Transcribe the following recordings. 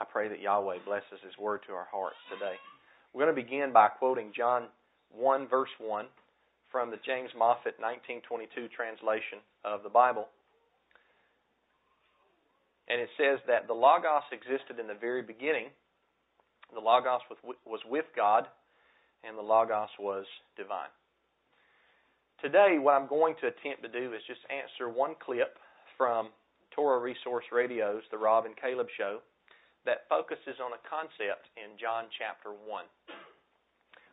I pray that Yahweh blesses His Word to our hearts today. We're going to begin by quoting John 1, verse 1 from the James Moffat 1922 translation of the Bible. And it says that the Logos existed in the very beginning. The Logos was with God, and the Logos was divine. Today, what I'm going to attempt to do is just answer one clip from Torah Resource Radio's The Rob and Caleb Show that focuses on a concept in John chapter 1.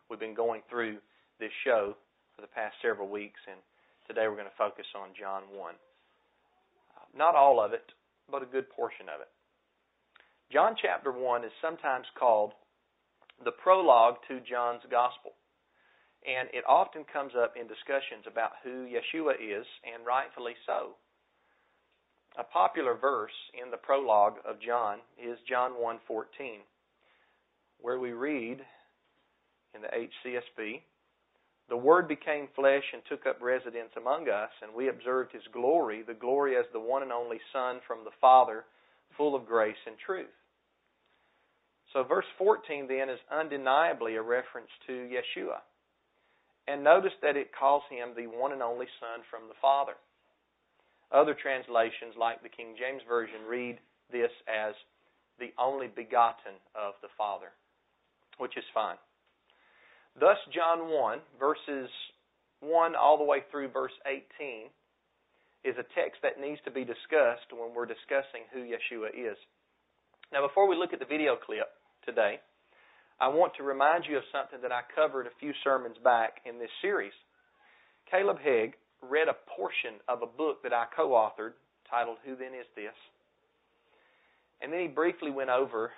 We've been going through this show for the past several weeks, and today we're going to focus on John 1. Not all of it, but a good portion of it. John chapter 1 is sometimes called the prologue to John's Gospel, and it often comes up in discussions about who Yeshua is, and rightfully so. A popular verse in the prologue of John is John 1:14, where we read in the HCSB, "The Word became flesh and took up residence among us, and we observed His glory, the glory as the one and only Son from the Father, full of grace and truth." So verse 14 then is undeniably a reference to Yeshua. And notice that it calls Him the one and only Son from the Father. Other translations, like the King James Version, read this as the only begotten of the Father, which is fine. Thus, John 1, verses 1 all the way through verse 18, is a text that needs to be discussed when we're discussing who Yeshua is. Now, before we look at the video clip today, I want to remind you of something that I covered a few sermons back in this series. Caleb Hegg read a portion of a book that I co-authored titled, "Who Then Is This?" And then he briefly went over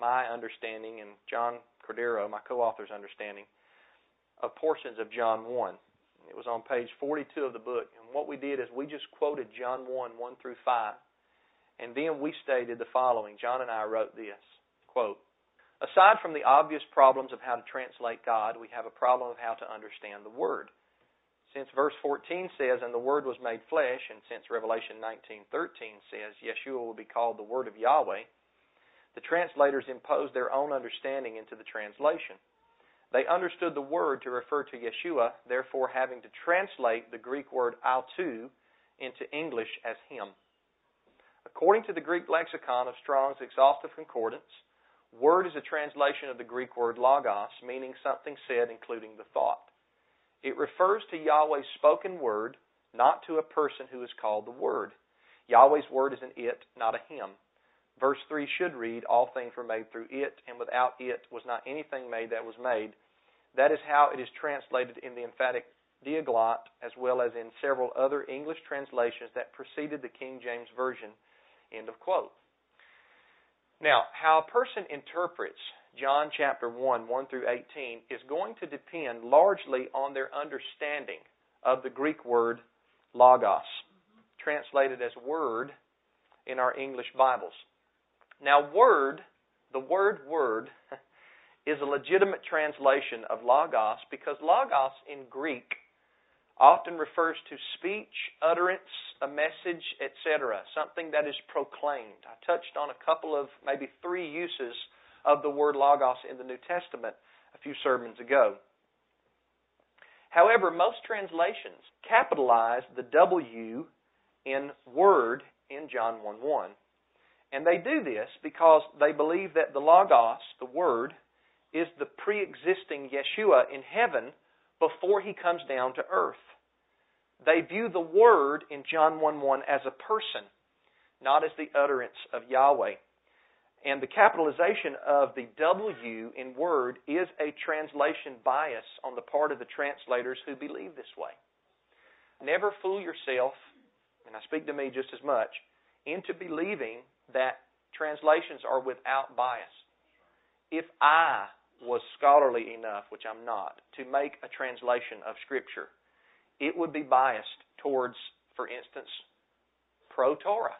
my understanding and John Cordero, my co-author's understanding, of portions of John 1. It was on page 42 of the book. And what we did is we just quoted John 1, 1 through 5. And then we stated the following. John and I wrote this, quote, "Aside from the obvious problems of how to translate God, we have a problem of how to understand the Word. Since verse 14 says, 'And the Word was made flesh,' and since Revelation 19:13 says, 'Yeshua will be called the Word of Yahweh,' the translators imposed their own understanding into the translation. They understood the Word to refer to Yeshua, therefore having to translate the Greek word autou into English as Him. According to the Greek lexicon of Strong's Exhaustive Concordance, word is a translation of the Greek word logos, meaning something said, including the thought. It refers to Yahweh's spoken word, not to a person who is called the Word. Yahweh's word is an it, not a him. Verse 3 should read, 'All things were made through it, and without it was not anything made that was made.' That is how it is translated in the Emphatic Diaglott, as well as in several other English translations that preceded the King James Version." End of quote. Now, how a person interprets John chapter 1, 1 through 18 is going to depend largely on their understanding of the Greek word logos, translated as word in our English Bibles. Now, word, the word word, is a legitimate translation of logos because logos in Greek often refers to speech, utterance, a message, etc., something that is proclaimed. I touched on a couple of, maybe three uses of the word logos in the New Testament a few sermons ago. However, most translations capitalize the W in word in John 1:1. And they do this because they believe that the logos, the word, is the pre-existing Yeshua in heaven before He comes down to earth. They view the word in John 1:1 as a person, not as the utterance of Yahweh. And the capitalization of the W in word is a translation bias on the part of the translators who believe this way. Never fool yourself, and I speak to me just as much, into believing that translations are without bias. If I was scholarly enough, which I'm not, to make a translation of Scripture, it would be biased towards, for instance, pro-Torah.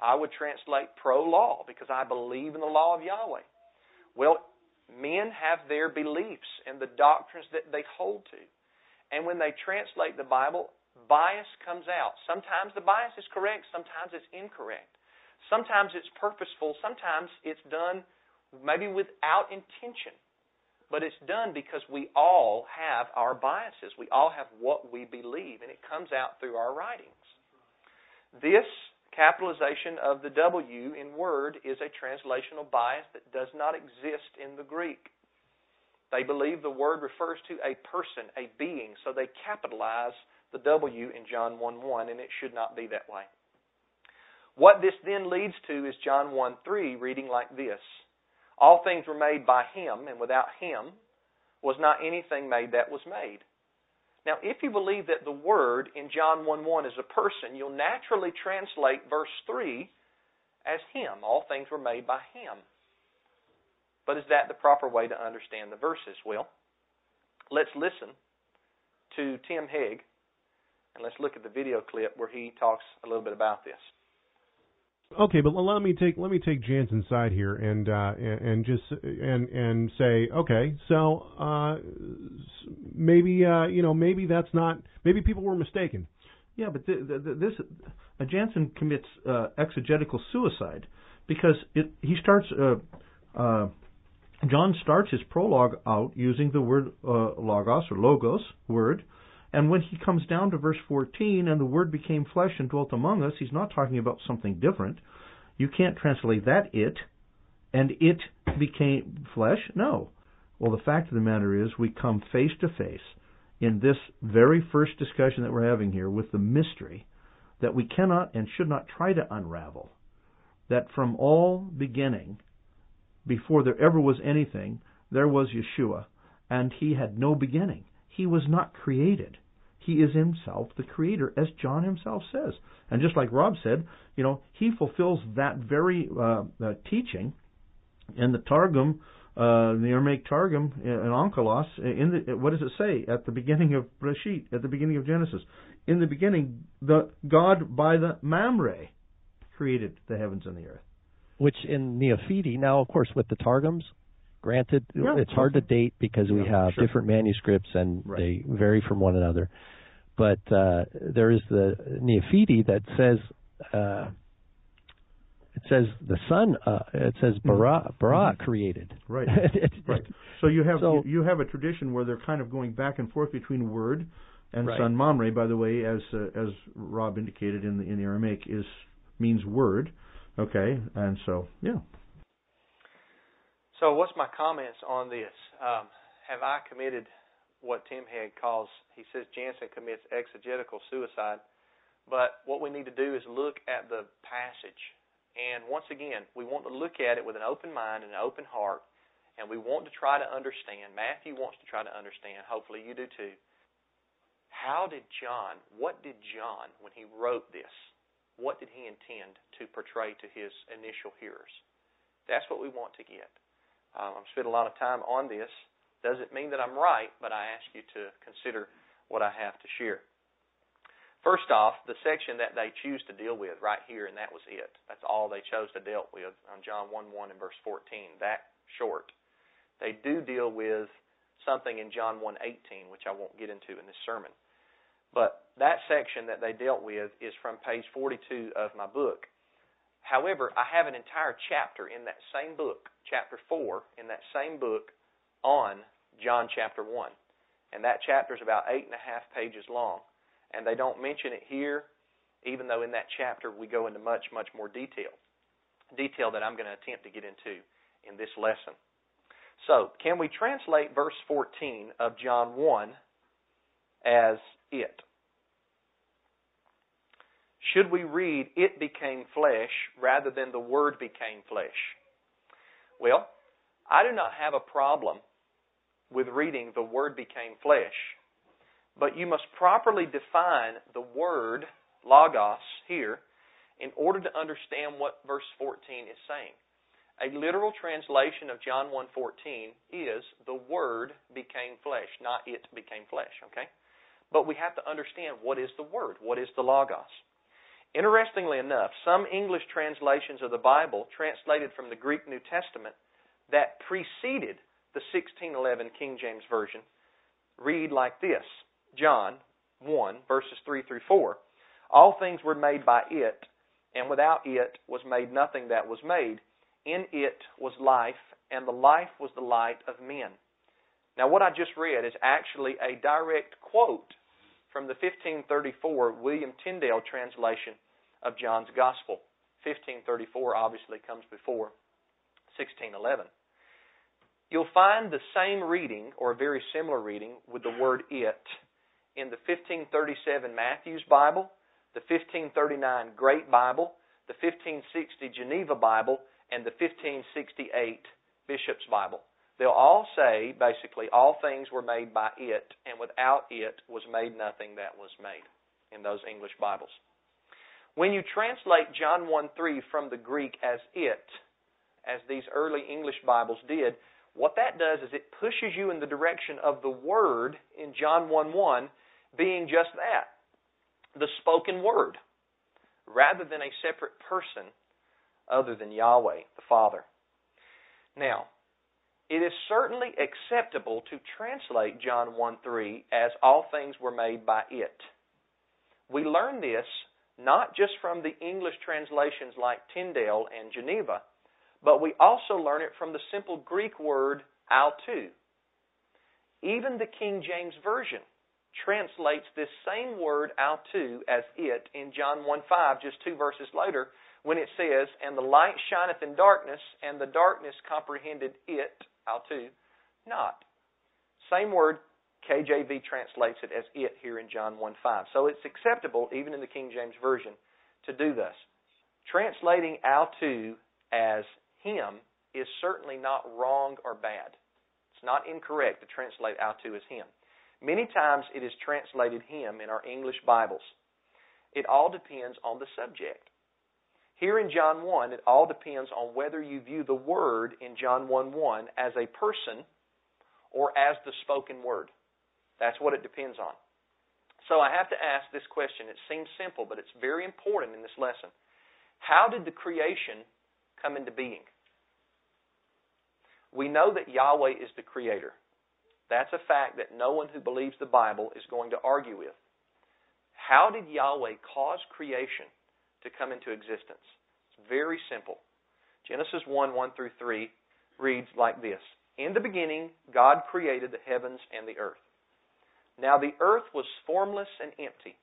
I would translate pro-law because I believe in the law of Yahweh. Well, men have their beliefs and the doctrines that they hold to. And when they translate the Bible, bias comes out. Sometimes the bias is correct, sometimes it's incorrect. Sometimes it's purposeful. Sometimes it's done maybe without intention. But it's done because we all have our biases. We all have what we believe, and it comes out through our writings. This capitalization of the W in word is a translational bias that does not exist in the Greek. They believe the word refers to a person, a being, so they capitalize the W in John 1:1, and it should not be that way. What this then leads to is John 1:3, reading like this: all things were made by him, and without him was not anything made that was made. Now, if you believe that the word in John 1:1 is a person, you'll naturally translate verse 3 as him. All things were made by him. But is that the proper way to understand the verses? Well, let's listen to Tim Hegg, and let's look at the video clip where he talks a little bit about this. Okay, but let me take Jansen's side here and say, okay, so maybe that's not, maybe people were mistaken. Yeah, but this Jansen commits exegetical suicide because John starts his prologue out using the word logos or logos, word. And when he comes down to verse 14, and the Word became flesh and dwelt among us, he's not talking about something different. You can't translate that it, and it became flesh. No. Well, the fact of the matter is we come face to face in this very first discussion that we're having here with the mystery that we cannot and should not try to unravel, that from all beginning, before there ever was anything, there was Yeshua, and he had no beginning. He was not created. He is himself the creator, as John himself says. And just like Rob said, you know, he fulfills that very teaching in the Targum, the Aramaic Targum, in Onkelos. What does it say? At the beginning of Breshit, at the beginning of Genesis. In the beginning, the God by the Mamre created the heavens and the earth. Which in Neofiti, now, of course, with the Targums, granted, yeah, it's hard to date because we have different manuscripts and right. They vary from one another. But there is the Neofiti that says Bara created. Right. Right. So you have you have a tradition where they're kind of going back and forth between word and right. Son Mamre. By the way, as Rob indicated in the Aramaic means word. Okay, and so yeah. So what's my comments on this? Have I committed what Tim Hegg calls, he says Jansen commits exegetical suicide, but what we need to do is look at the passage. And once again, we want to look at it with an open mind and an open heart, and we want to try to understand. Matthew wants to try to understand. Hopefully you do too. What did John, when he wrote this, what did he intend to portray to his initial hearers? That's what we want to get. I've spent a lot of time on this. Doesn't mean that I'm right, but I ask you to consider what I have to share. First off, the section that they choose to deal with right here, and that was it. That's all they chose to deal with on John 1:1 and verse 14, that short. They do deal with something in John 1:18, which I won't get into in this sermon. But that section that they dealt with is from page 42 of my book. However, I have an entire chapter in that same book, chapter 4, in that same book on John chapter 1. And that chapter is about 8.5 pages long. And they don't mention it here, even though in that chapter we go into much, much more detail. Detail that I'm going to attempt to get into in this lesson. So, can we translate verse 14 of John 1 as it? Should we read, it became flesh, rather than the word became flesh? Well, I do not have a problem with reading the word became flesh, but you must properly define the word, logos, here, in order to understand what verse 14 is saying. A literal translation of John 1:14 is, the word became flesh, not it became flesh, okay? But we have to understand, what is the word? What is the logos? Interestingly enough, some English translations of the Bible translated from the Greek New Testament that preceded the 1611 King James Version read like this, John 1, verses 3 through 4. All things were made by it, and without it was made nothing that was made. In it was life, and the life was the light of men. Now, what I just read is actually a direct quote from the 1534 William Tyndale translation of John's Gospel. 1534 obviously comes before 1611. You'll find the same reading, or a very similar reading, with the word it in the 1537 Matthew's Bible, the 1539 Great Bible, the 1560 Geneva Bible, and the 1568 Bishop's Bible. They'll all say, basically, all things were made by it, and without it was made nothing that was made, in those English Bibles. When you translate John 1:3 from the Greek as it, as these early English Bibles did, what that does is it pushes you in the direction of the Word in John 1:1 being just that, the spoken Word, rather than a separate person other than Yahweh, the Father. Now, it is certainly acceptable to translate John 1:3 as all things were made by it. We learn this not just from the English translations like Tyndale and Geneva, but we also learn it from the simple Greek word altu. Even the King James Version translates this same word altu as it in John 1:5, just 2 verses later, when it says, "And the light shineth in darkness, and the darkness comprehended it," altu, "not." Same word, KJV translates it as it here in John 1:5. So it's acceptable, even in the King James Version, to do this. Translating altu as him is certainly not wrong or bad. It's not incorrect to translate altu as him. Many times it is translated him in our English Bibles. It all depends on the subject. Here in John 1, it all depends on whether you view the Word in John 1:1 as a person or as the spoken Word. That's what it depends on. So I have to ask this question. It seems simple, but it's very important in this lesson. How did the creation come into being? We know that Yahweh is the Creator. That's a fact that no one who believes the Bible is going to argue with. How did Yahweh cause creation to come into existence? It's very simple. Genesis 1:1-3 reads like this. "In the beginning, God created the heavens and the earth. Now the earth was formless and empty.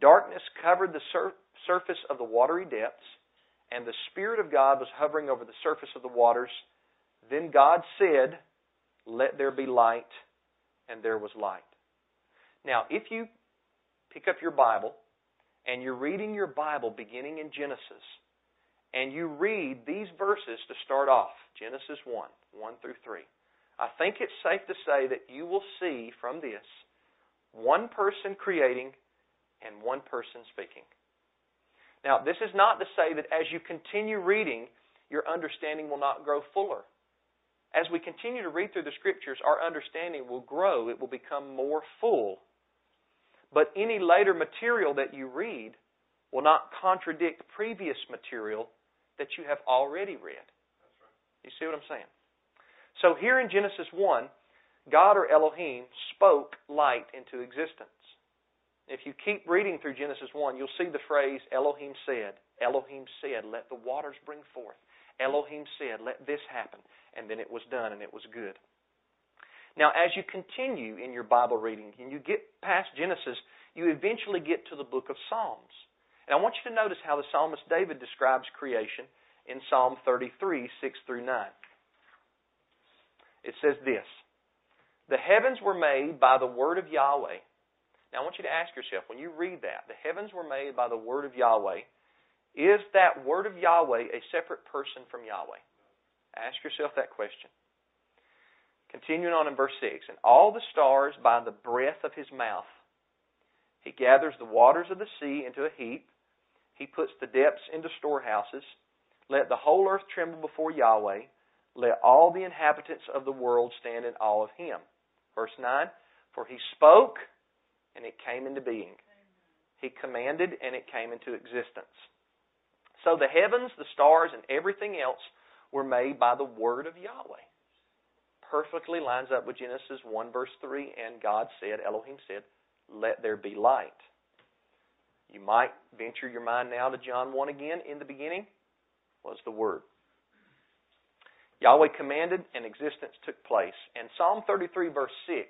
Darkness covered the surface of the watery depths, and the Spirit of God was hovering over the surface of the waters. Then God said, 'Let there be light,' and there was light." Now, if you pick up your Bible and you're reading your Bible beginning in Genesis, and you read these verses to start off, Genesis 1:1-3, I think it's safe to say that you will see from this one person creating and one person speaking. Now, this is not to say that as you continue reading, your understanding will not grow fuller. As we continue to read through the Scriptures, our understanding will grow. It will become more full. But any later material that you read will not contradict previous material that you have already read. That's right. You see what I'm saying? So here in Genesis 1, God, or Elohim, spoke light into existence. If you keep reading through Genesis 1, you'll see the phrase, "Elohim said." Elohim said, "Let the waters bring forth." Elohim said, "Let this happen." And then it was done, and it was good. Now, as you continue in your Bible reading, and you get past Genesis, you eventually get to the book of Psalms. And I want you to notice how the psalmist David describes creation in Psalm 33:6-9. It says this, "The heavens were made by the word of Yahweh." Now, I want you to ask yourself, when you read that, "The heavens were made by the word of Yahweh," is that word of Yahweh a separate person from Yahweh? Ask yourself that question. Continuing on in verse 6, "And all the stars by the breath of his mouth. He gathers the waters of the sea into a heap. He puts the depths into storehouses. Let the whole earth tremble before Yahweh. Let all the inhabitants of the world stand in awe of him." Verse 9, "For he spoke, and it came into being. He commanded, and it came into existence." So the heavens, the stars, and everything else were made by the word of Yahweh. Perfectly lines up with Genesis 1:3, "And God said," Elohim said, "Let there be light." You might venture your mind now to John 1 again. In the beginning was the Word. Yahweh commanded and existence took place. And Psalm 33 verse 6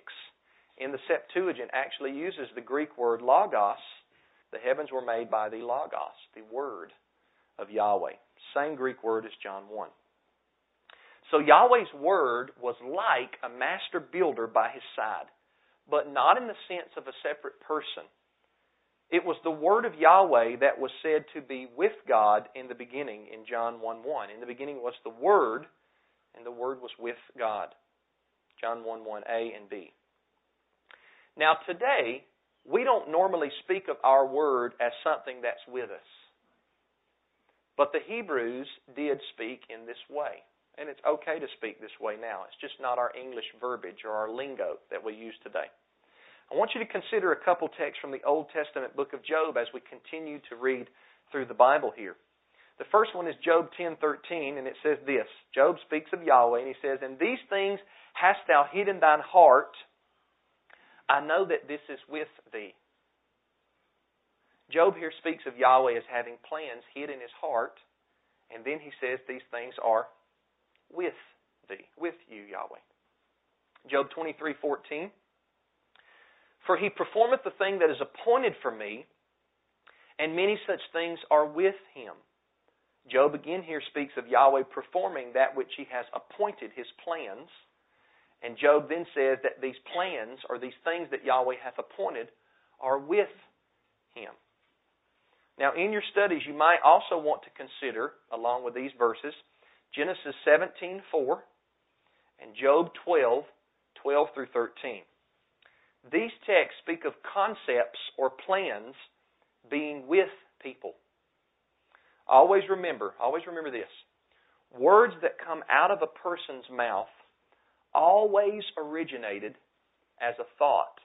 in the Septuagint actually uses the Greek word logos. The heavens were made by the logos, the Word of Yahweh. Same Greek word as John 1. So Yahweh's Word was like a master builder by his side, but not in the sense of a separate person. It was the Word of Yahweh that was said to be with God in the beginning in John 1:1. In the beginning was the Word, and the Word was with God. John 1:1a and b. Now today, we don't normally speak of our Word as something that's with us. But the Hebrews did speak in this way. And it's okay to speak this way now. It's just not our English verbiage or our lingo that we use today. I want you to consider a couple texts from the Old Testament book of Job as we continue to read through the Bible here. The first one is Job 10:13, and it says this. Job speaks of Yahweh, and he says, "And these things hast thou hid in thine heart. I know that this is with thee." Job here speaks of Yahweh as having plans hid in his heart, and then he says these things are with thee, with you, Yahweh. Job 23:14. "For he performeth the thing that is appointed for me, and many such things are with him." Job again here speaks of Yahweh performing that which he has appointed, his plans. And Job then says that these plans, or these things that Yahweh hath appointed, are with him. Now in your studies you might also want to consider, along with these verses, Genesis 17:4 and Job 12:12 through 13. These texts speak of concepts or plans being with people. Always remember this. Words that come out of a person's mouth always originated as a thought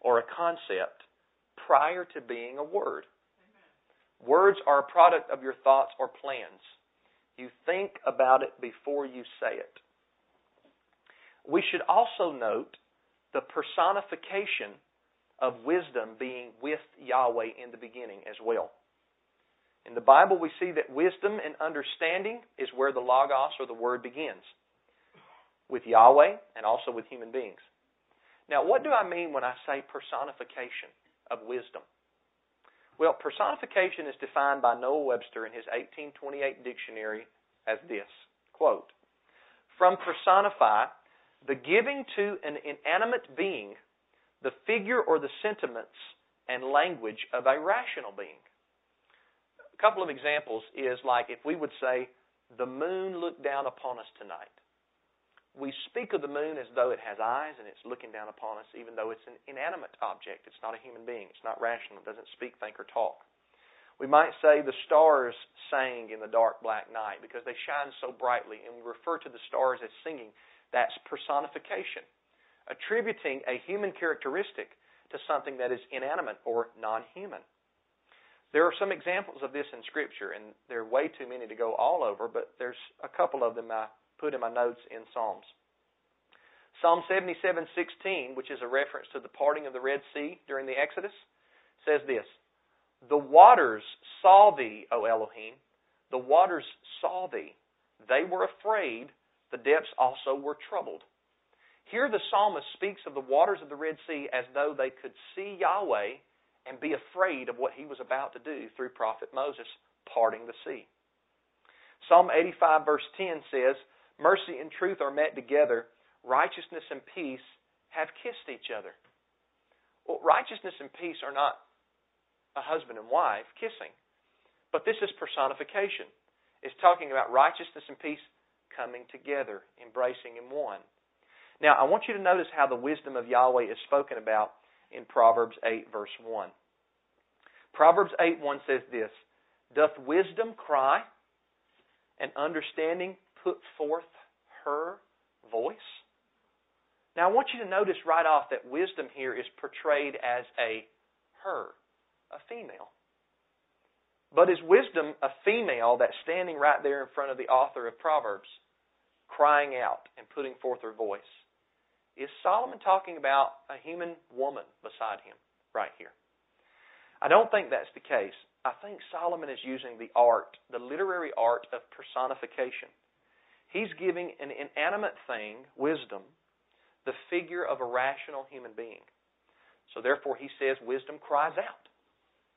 or a concept prior to being a word. Amen. Words are a product of your thoughts or plans. You think about it before you say it. We should also note the personification of wisdom being with Yahweh in the beginning as well. In the Bible, we see that wisdom and understanding is where the Logos or the Word begins, with Yahweh and also with human beings. Now, what do I mean when I say personification of wisdom? Well, personification is defined by Noah Webster in his 1828 dictionary as this, quote, "From personify, the giving to an inanimate being the figure or the sentiments and language of a rational being." A couple of examples is like if we would say, "The moon looked down upon us tonight." We speak of the moon as though it has eyes and it's looking down upon us, even though it's an inanimate object. It's not a human being. It's not rational. It doesn't speak, think, or talk. We might say the stars sang in the dark black night because they shine so brightly, and we refer to the stars as singing. That's personification, attributing a human characteristic to something that is inanimate or non-human. There are some examples of this in Scripture, and there are way too many to go all over, but there's a couple of them I put in my notes in Psalms. Psalm 77:16, which is a reference to the parting of the Red Sea during the Exodus, says this, "The waters saw thee, O Elohim. The waters saw thee. They were afraid. The depths also were troubled." Here the psalmist speaks of the waters of the Red Sea as though they could see Yahweh and be afraid of what he was about to do through prophet Moses parting the sea. Psalm 85 verse 10 says, "Mercy and truth are met together. Righteousness and peace have kissed each other." Well, righteousness and peace are not a husband and wife kissing. But this is personification. It's talking about righteousness and peace coming together, embracing in one. Now, I want you to notice how the wisdom of Yahweh is spoken about in Proverbs 8, verse 1. Proverbs 8:1 says this, "Doth wisdom cry, and understanding put forth her voice?" Now, I want you to notice right off that wisdom here is portrayed as a her, a female. But is wisdom a female that's standing right there in front of the author of Proverbs, crying out and putting forth her voice? Is Solomon talking about a human woman beside him right here? I don't think that's the case. I think Solomon is using the art, the literary art of personification. He's giving an inanimate thing, wisdom, the figure of a rational human being. So therefore he says wisdom cries out.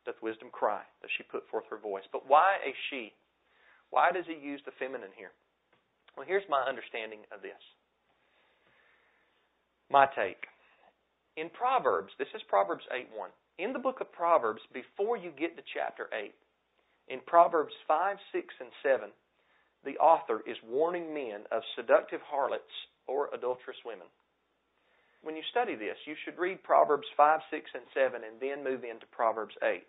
Doth wisdom cry? Does she put forth her voice? But why a she? Why does he use the feminine here? Well, here's my understanding of this. My take. In Proverbs, this is Proverbs 8:1. In the book of Proverbs, before you get to chapter 8, in Proverbs 5, 6, and 7, the author is warning men of seductive harlots or adulterous women. When you study this, you should read Proverbs 5, 6, and 7, and then move into Proverbs 8.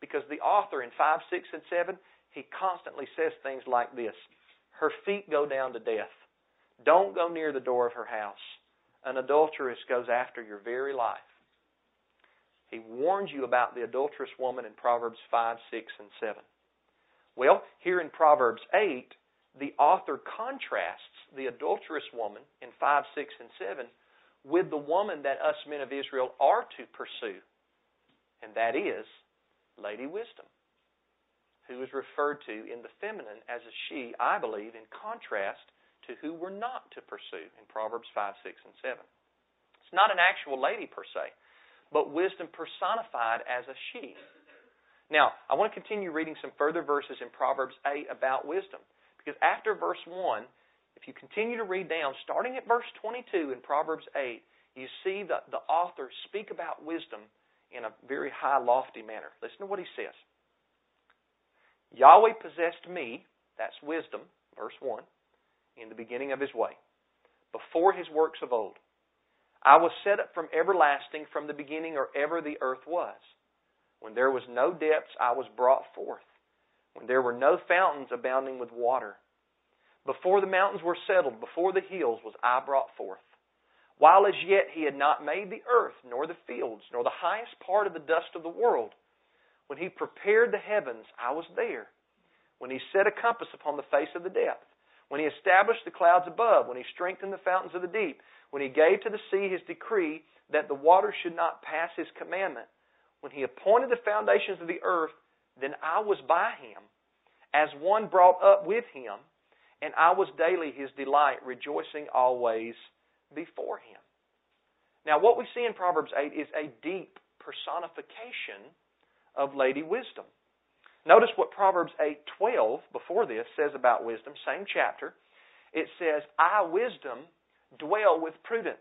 Because the author in 5, 6, and 7, he constantly says things like this. Her feet go down to death. Don't go near the door of her house. An adulteress goes after your very life. He warns you about the adulterous woman in Proverbs 5, 6, and 7. Well, here in Proverbs 8, the author contrasts the adulterous woman in 5, 6, and 7 with the woman that us men of Israel are to pursue, and that is Lady Wisdom, who is referred to in the feminine as a she, I believe, in contrast to who we're not to pursue in Proverbs 5, 6, and 7. It's not an actual lady per se, but wisdom personified as a she. Now, I want to continue reading some further verses in Proverbs 8 about wisdom, because after verse 1, if you continue to read down, starting at verse 22 in Proverbs 8, you see the author speak about wisdom in a very high, lofty manner. Listen to what he says. Yahweh possessed me, that's wisdom, verse 1, in the beginning of his way, before his works of old. I was set up from everlasting, from the beginning or ever the earth was. When there was no depths, I was brought forth. When there were no fountains abounding with water. Before the mountains were settled, before the hills was I brought forth. While as yet he had not made the earth, nor the fields, nor the highest part of the dust of the world. When he prepared the heavens, I was there. When he set a compass upon the face of the depth. When he established the clouds above. When he strengthened the fountains of the deep. When he gave to the sea his decree that the waters should not pass his commandment. When he appointed the foundations of the earth, then I was by him, as one brought up with him. And I was daily his delight, rejoicing always before him. Now, what we see in Proverbs 8 is a deep personification of Lady Wisdom. Notice what Proverbs 8:12 before this says about wisdom, same chapter. It says, I, wisdom, dwell with prudence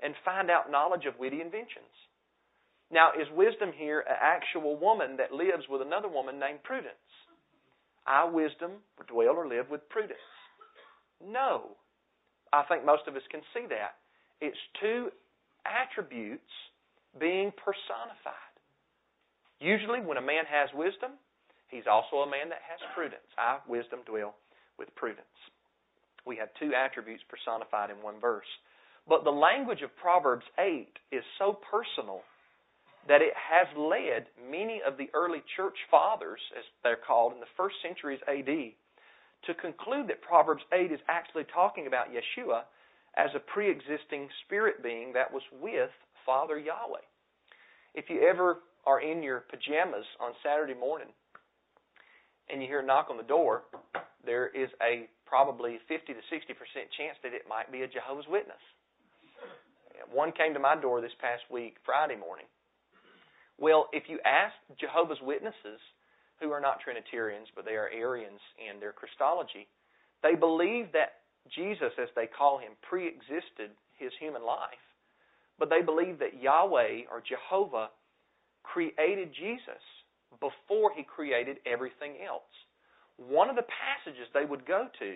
and find out knowledge of witty inventions. Now, is wisdom here an actual woman that lives with another woman named Prudence? I, wisdom, dwell or live with prudence. No. I think most of us can see that. It's two attributes being personified. Usually when a man has wisdom, he's also a man that has prudence. I, wisdom, dwell with prudence. We have two attributes personified in one verse. But the language of Proverbs 8 is so personal that it has led many of the early church fathers, as they're called, in the first centuries A.D., to conclude that Proverbs 8 is actually talking about Yeshua as a pre-existing spirit being that was with Father Yahweh. If you ever are in your pajamas on Saturday morning and you hear a knock on the door, there is a probably 50 to 60% chance that it might be a Jehovah's Witness. One came to my door this past week, Friday morning. Well, if you ask Jehovah's Witnesses, who are not Trinitarians, but they are Arians in their Christology, they believe that Jesus, as they call him, pre-existed his human life. But they believe that Yahweh, or Jehovah, created Jesus before he created everything else. One of the passages they would go to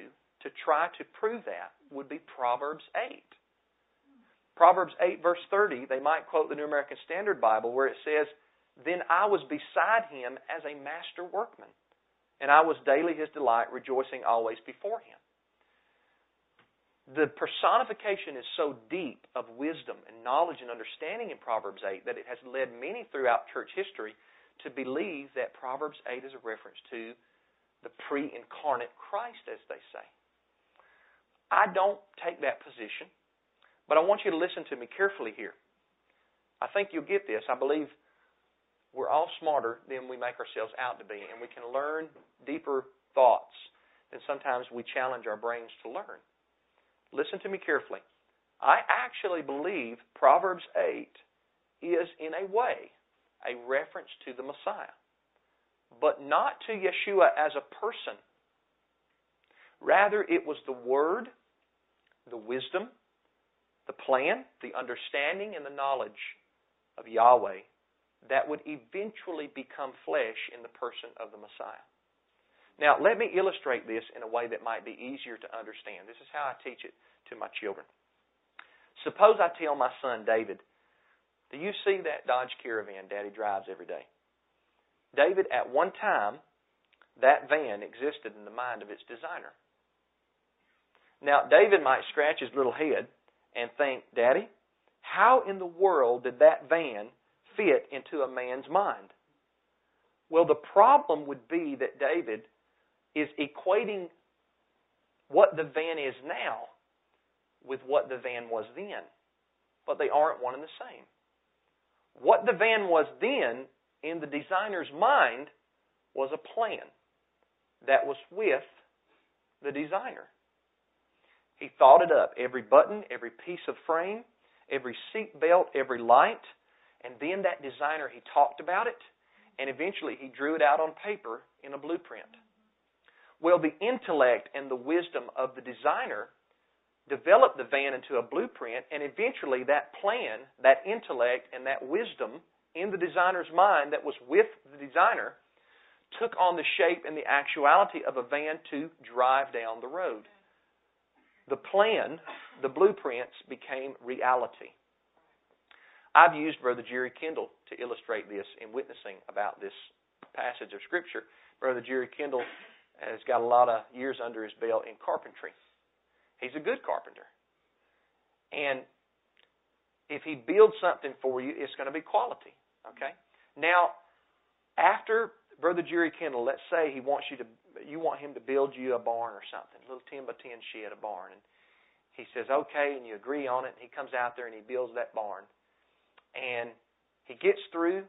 try to prove that, would be Proverbs 8. Proverbs 8, verse 30, they might quote the New American Standard Bible where it says, Then I was beside him as a master workman, and I was daily his delight, rejoicing always before him. The personification is so deep of wisdom and knowledge and understanding in Proverbs 8 that it has led many throughout church history to believe that Proverbs 8 is a reference to the pre-incarnate Christ, as they say. I don't take that position. But I want you to listen to me carefully here. I think you'll get this. I believe we're all smarter than we make ourselves out to be, and we can learn deeper thoughts than sometimes we challenge our brains to learn. Listen to me carefully. I actually believe Proverbs 8 is, in a way, a reference to the Messiah, but not to Yeshua as a person. Rather, it was the Word, the wisdom, the plan, the understanding, and the knowledge of Yahweh that would eventually become flesh in the person of the Messiah. Now, let me illustrate this in a way that might be easier to understand. This is how I teach it to my children. Suppose I tell my son, David, do you see that Dodge Caravan Daddy drives every day? David, at one time, that van existed in the mind of its designer. Now, David might scratch his little head and think, Daddy, how in the world did that van fit into a man's mind? Well, the problem would be that David is equating what the van is now with what the van was then. But they aren't one and the same. What the van was then, in the designer's mind, was a plan that was with the designer. He thought it up, every button, every piece of frame, every seat belt, every light, and then that designer, he talked about it, and eventually he drew it out on paper in a blueprint. Well, the intellect and the wisdom of the designer developed the van into a blueprint, and eventually that plan, that intellect, and that wisdom in the designer's mind that was with the designer took on the shape and the actuality of a van to drive down the road. The plan, the blueprints, became reality. I've used Brother Jerry Kendall to illustrate this in witnessing about this passage of Scripture. Brother Jerry Kendall has got a lot of years under his belt in carpentry. He's a good carpenter. And if he builds something for you, it's going to be quality. Okay? Now, after Brother Jerry Kendall, let's say he wants you want him to build you a barn or something, a little 10-by-10 shed, a barn. And he says, okay, and you agree on it. And he comes out there and he builds that barn. And he gets through,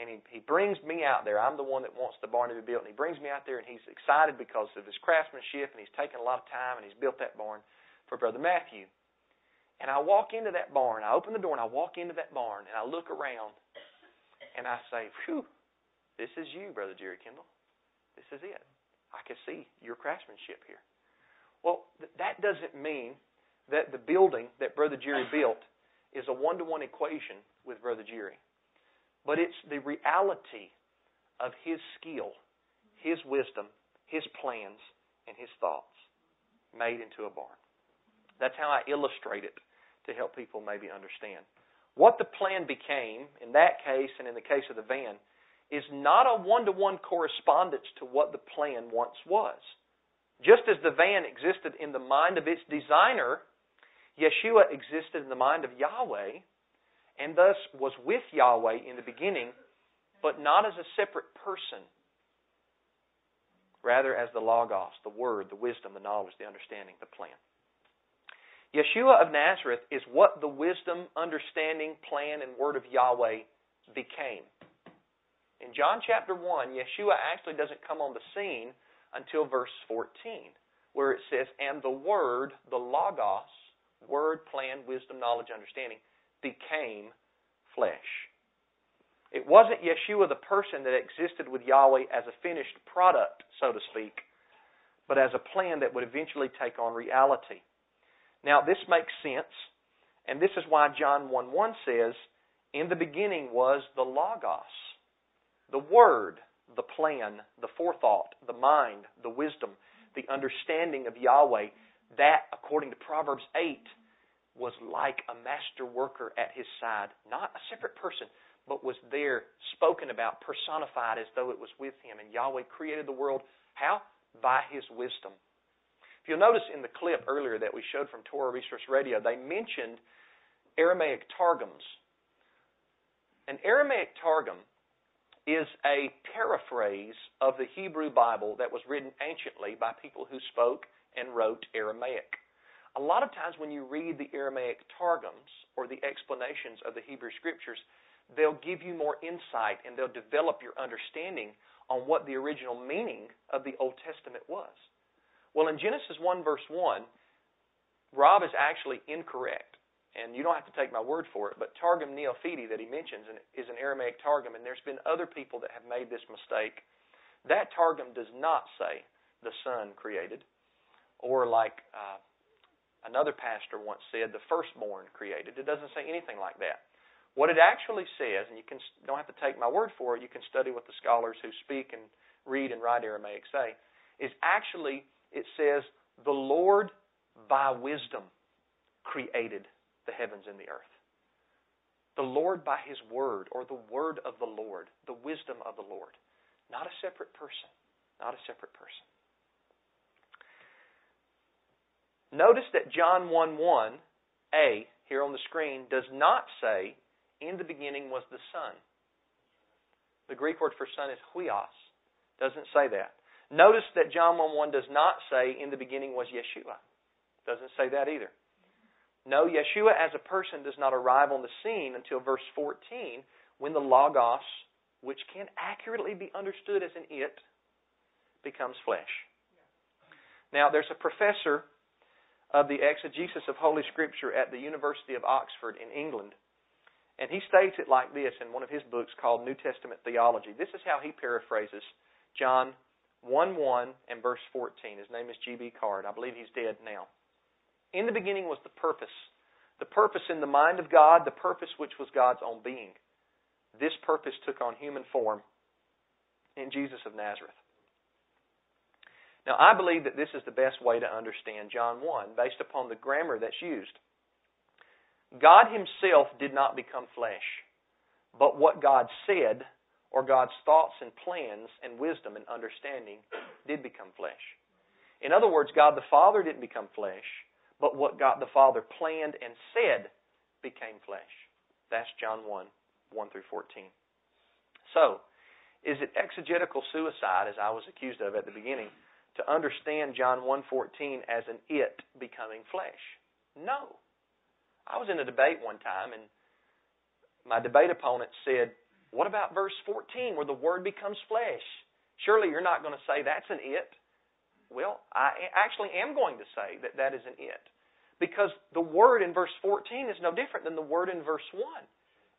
and he brings me out there. I'm the one that wants the barn to be built. And he brings me out there, and he's excited because of his craftsmanship, and he's taken a lot of time, and he's built that barn for Brother Matthew. And I walk into that barn. I open the door, and I walk into that barn, and I look around, and I say, whew, this is you, Brother Jerry Kendall. This is it. I can see your craftsmanship here. Well, that doesn't mean that the building that Brother Jerry built is a one-to-one equation with Brother Jerry. But it's the reality of his skill, his wisdom, his plans, and his thoughts made into a barn. That's how I illustrate it to help people maybe understand. What the plan became, in that case and in the case of the van, is not a one-to-one correspondence to what the plan once was. Just as the van existed in the mind of its designer, Yeshua existed in the mind of Yahweh, and thus was with Yahweh in the beginning, but not as a separate person, rather as the Logos, the Word, the wisdom, the knowledge, the understanding, the plan. Yeshua of Nazareth is what the wisdom, understanding, plan, and Word of Yahweh became. In John chapter 1, Yeshua actually doesn't come on the scene until verse 14, where it says, and the Word, the Logos, Word, plan, wisdom, knowledge, understanding, became flesh. It wasn't Yeshua the person that existed with Yahweh as a finished product, so to speak, but as a plan that would eventually take on reality. Now, this makes sense, and this is why John 1:1 says, in the beginning was the Logos. The Word, the plan, the forethought, the mind, the wisdom, the understanding of Yahweh, that, according to Proverbs 8, was like a master worker at his side, not a separate person, but was there, spoken about, personified as though it was with him. And Yahweh created the world, how? By his wisdom. If you'll notice in the clip earlier that we showed from Torah Resource Radio, they mentioned Aramaic Targums. An Aramaic Targum is a paraphrase of the Hebrew Bible that was written anciently by people who spoke and wrote Aramaic. A lot of times when you read the Aramaic Targums or the explanations of the Hebrew Scriptures, they'll give you more insight and they'll develop your understanding on what the original meaning of the Old Testament was. Well, in Genesis 1, verse 1, Rob is actually incorrect. And you don't have to take my word for it, but Targum Neofiti that he mentions is an Aramaic Targum, and there's been other people that have made this mistake. That Targum does not say the Son created, or like another pastor once said, the firstborn created. It doesn't say anything like that. What it actually says, and you can don't have to take my word for it, you can study what the scholars who speak and read and write Aramaic say, is actually it says, the Lord by wisdom created the heavens and the earth. The Lord by His word, or the word of the Lord, the wisdom of the Lord. Not a separate person. Not a separate person. Notice that John 1:1a, here on the screen, does not say, in the beginning was the Son. The Greek word for Son is huios. Doesn't say that. Notice that John 1:1 does not say, in the beginning was Yeshua. Doesn't say that either. No, Yeshua as a person does not arrive on the scene until verse 14, when the Logos, which can accurately be understood as an it, becomes flesh. Now, there's a professor of the exegesis of Holy Scripture at the University of Oxford in England, and he states it like this in one of his books called New Testament Theology. This is how he paraphrases John 1:1 and verse 14. His name is G.B. Carr. I believe he's dead now. In the beginning was the purpose in the mind of God, the purpose which was God's own being. This purpose took on human form in Jesus of Nazareth. Now, I believe that this is the best way to understand John 1, based upon the grammar that's used. God Himself did not become flesh, but what God said, or God's thoughts and plans and wisdom and understanding, did become flesh. In other words, God the Father didn't become flesh, but what God the Father planned and said became flesh. That's John 1:1 through 14. So, is it exegetical suicide, as I was accused of at the beginning, to understand John 1:14 as an it becoming flesh? No. I was in a debate one time, and my debate opponent said, what about verse 14 where the Word becomes flesh? Surely you're not going to say that's an it. Well, I actually am going to say that that is an it, because the Word in verse 14 is no different than the Word in verse 1.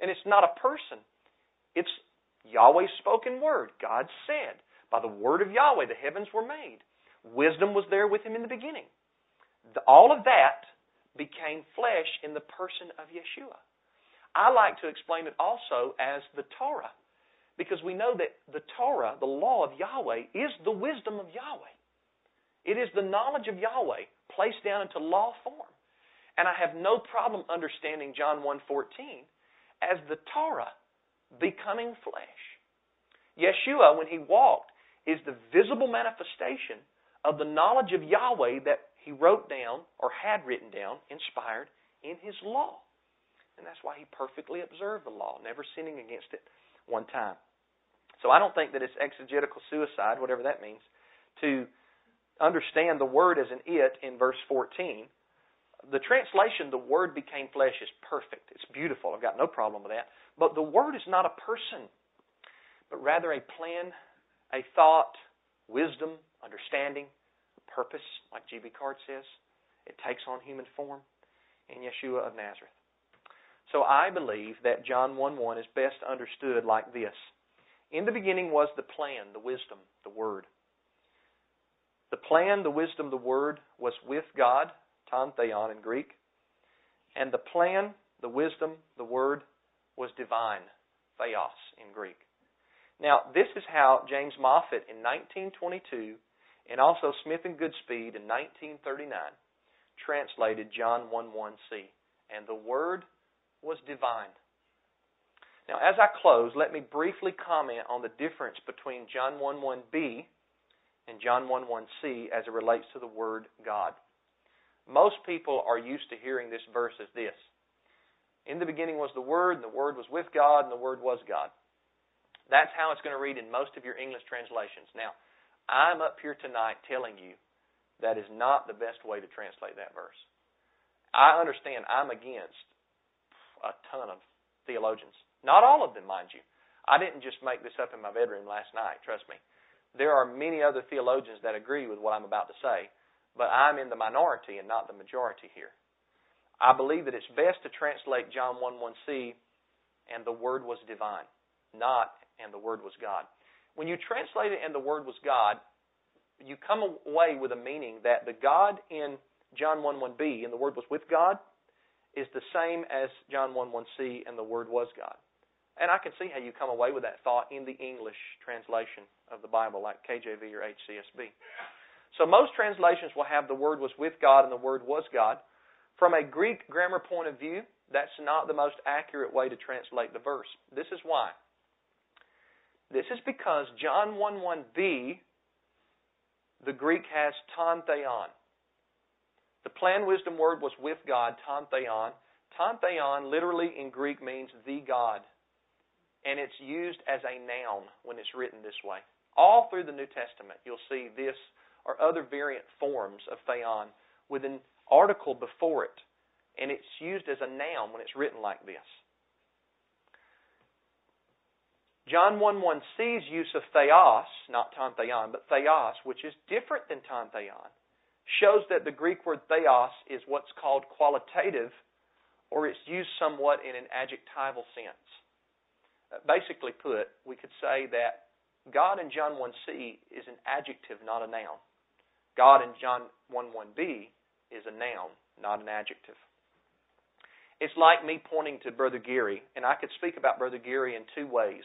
And it's not a person. It's Yahweh's spoken Word. God said, by the Word of Yahweh the heavens were made. Wisdom was there with Him in the beginning. All of that became flesh in the person of Yeshua. I like to explain it also as the Torah, because we know that the Torah, the law of Yahweh, is the wisdom of Yahweh. It is the knowledge of Yahweh placed down into law form. And I have no problem understanding John 1:14 as the Torah becoming flesh. Yeshua, when He walked, is the visible manifestation of the knowledge of Yahweh that He wrote down or had written down, inspired in His law. And that's why He perfectly observed the law, never sinning against it one time. So I don't think that it's exegetical suicide, whatever that means, to understand the Word as an it in verse 14. The translation, the Word became flesh, is perfect. It's beautiful. I've got no problem with that. But the Word is not a person, but rather a plan, a thought, wisdom, understanding, purpose, like G.B. Carr says. It takes on human form in Yeshua of Nazareth. So I believe that John 1:1 is best understood like this. In the beginning was the plan, the wisdom, the Word. The plan, the wisdom, the Word was with God, ton theon in Greek. And the plan, the wisdom, the Word was divine, theos in Greek. Now, this is how James Moffat in 1922 and also Smith and Goodspeed in 1939 translated John 1:1c. And the Word was divine. Now, as I close, let me briefly comment on the difference between John 1:1b and John 1:1c as it relates to the word God. Most people are used to hearing this verse as this: in the beginning was the Word, and the Word was with God, and the Word was God. That's how it's going to read in most of your English translations. Now, I'm up here tonight telling you that is not the best way to translate that verse. I understand I'm against a ton of theologians Not all of them, mind you. I didn't just make this up in my bedroom last night, trust me. There are many other theologians that agree with what I'm about to say, but I'm in the minority and not the majority here. I believe that it's best to translate John 1:1c, and the Word was divine, not and the Word was God. When you translate it and the Word was God, you come away with a meaning that the God in John 1:1b, and the Word was with God, is the same as John 1:1c, and the Word was God. And I can see how you come away with that thought in the English translation of the Bible, like KJV or HCSB. So most translations will have the Word was with God and the Word was God. From a Greek grammar point of view, that's not the most accurate way to translate the verse. This is why. This is because John 1:1b, the Greek has ton theon. The plan wisdom word was with God, ton theon. Ton theon literally in Greek means the God. And it's used as a noun when it's written this way. All through the New Testament, you'll see this or other variant forms of theon with an article before it. And it's used as a noun when it's written like this. John 1:1c's use of theos, not ton theon, but theos, which is different than ton theon, shows that the Greek word theos is what's called qualitative, or it's used somewhat in an adjectival sense. Basically put, we could say that God in John 1c is an adjective, not a noun. God in John 1:1b is a noun, not an adjective. It's like me pointing to Brother Gary, and I could speak about Brother Gary in two ways.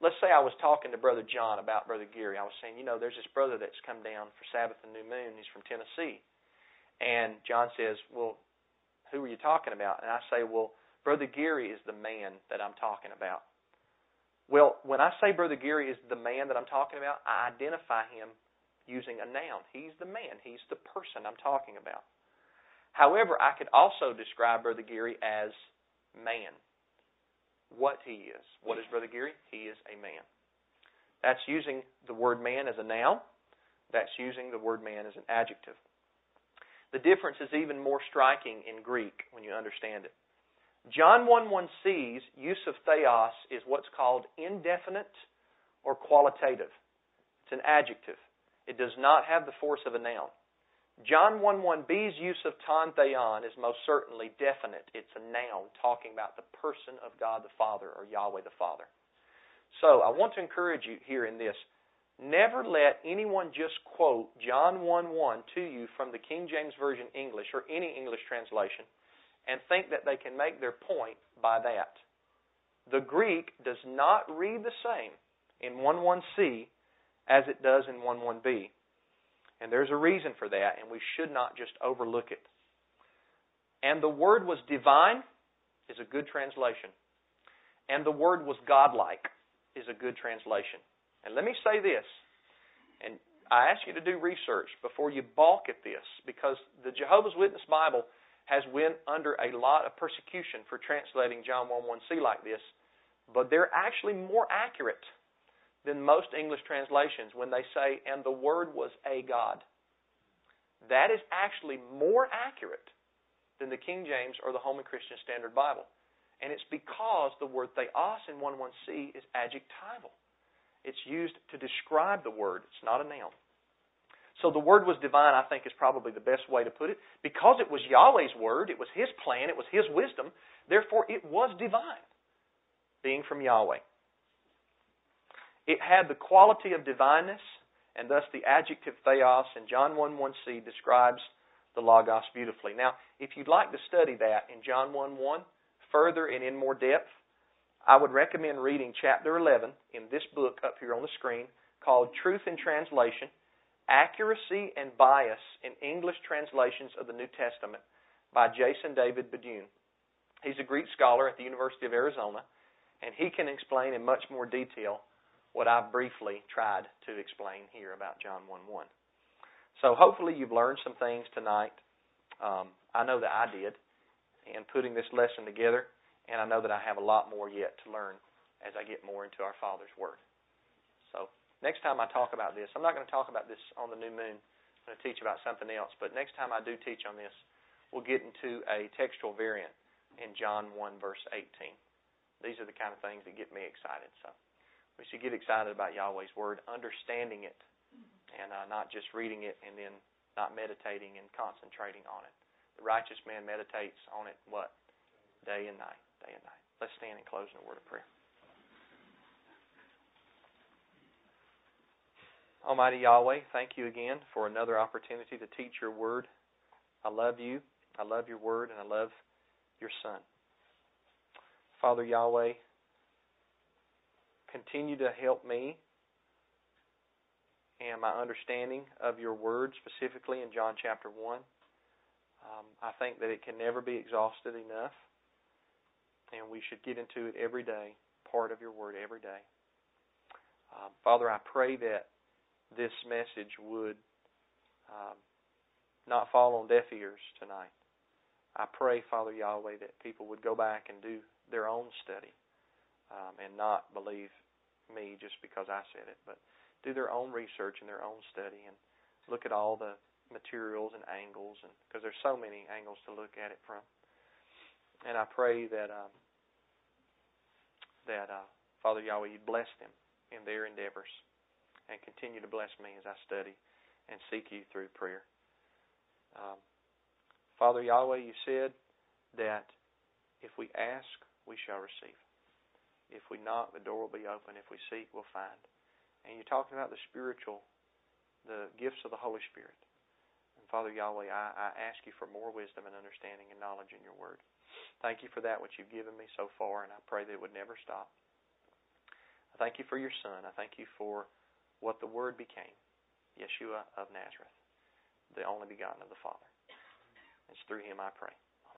Let's say I was talking to Brother John about Brother Gary. I was saying, you know, there's this brother that's come down for Sabbath and New Moon. He's from Tennessee. And John says, well, who are you talking about? And I say, well, Brother Gary is the man that I'm talking about. Well, when I say Brother Gary is the man that I'm talking about, I identify him using a noun. He's the man. He's the person I'm talking about. However, I could also describe Brother Gary as man. What he is. What is Brother Gary? He is a man. That's using the word man as a noun. That's using the word man as an adjective. The difference is even more striking in Greek when you understand it. John 1:1c's use of theos is what's called indefinite or qualitative. It's an adjective. It does not have the force of a noun. John 1:1b's use of ton theon is most certainly definite. It's a noun talking about the person of God the Father or Yahweh the Father. So I want to encourage you here in this. Never let anyone just quote John 1:1 to you from the King James Version English or any English translation and think that they can make their point by that. The Greek does not read the same in 1:1c as it does in 1:1b. And there's a reason for that, and we should not just overlook it. And the Word was divine is a good translation. And the Word was godlike is a good translation. And let me say this, and I ask you to do research before you balk at this, because the Jehovah's Witness Bible has been under a lot of persecution for translating John 1:1c like this, but they're actually more accurate than most English translations when they say, and the Word was a God. That is actually more accurate than the King James or the Holman Christian Standard Bible. And it's because the word theos in 1:1c is adjectival. It's used to describe the Word. It's not a noun. So the Word was divine, I think, is probably the best way to put it. Because it was Yahweh's Word, it was His plan, it was His wisdom, therefore it was divine, being from Yahweh. It had the quality of divineness, and thus the adjective theos in John 1:1c describes the Logos beautifully. Now, if you'd like to study that in John 1:1 further and in more depth, I would recommend reading chapter 11 in this book up here on the screen called Truth in Translation, Accuracy and Bias in English Translations of the New Testament by Jason David Bedune. He's a Greek scholar at the University of Arizona, and he can explain in much more detail what I've briefly tried to explain here about John 1:1. So hopefully you've learned some things tonight. I know that I did in putting this lesson together, and I know that I have a lot more yet to learn as I get more into our Father's Word. So next time I talk about this, I'm not going to talk about this on the new moon. I'm going to teach about something else. But next time I do teach on this, we'll get into a textual variant in John 1, verse 18. These are the kind of things that get me excited. So we should get excited about Yahweh's Word, understanding it, and not just reading it and then not meditating and concentrating on it. The righteous man meditates on it, what? Day and night, day and night. Let's stand and close in a word of prayer. Almighty Yahweh, thank you again for another opportunity to teach your word. I love you. I love your word, and I love your Son. Father Yahweh, continue to help me and my understanding of your word, specifically in John chapter 1. I think that it can never be exhausted enough, and we should get into it every day, part of your word every day. Father, I pray that this message would not fall on deaf ears tonight. I pray, Father Yahweh, that people would go back and do their own study and not believe me just because I said it, but do their own research and their own study and look at all the materials and angles, and because there's so many angles to look at it from. And I pray that Father Yahweh, you bless them in their endeavors and continue to bless me as I study and seek you through prayer. Father Yahweh, you said that if we ask, we shall receive. If we knock, the door will be open. If we seek, we'll find. And you're talking about the gifts of the Holy Spirit. And Father Yahweh, I ask you for more wisdom and understanding and knowledge in your word. Thank you for that, which you've given me so far, and I pray that it would never stop. I thank you for your Son. I thank you for what the Word became, Yeshua of Nazareth, the only begotten of the Father. It's through him I pray.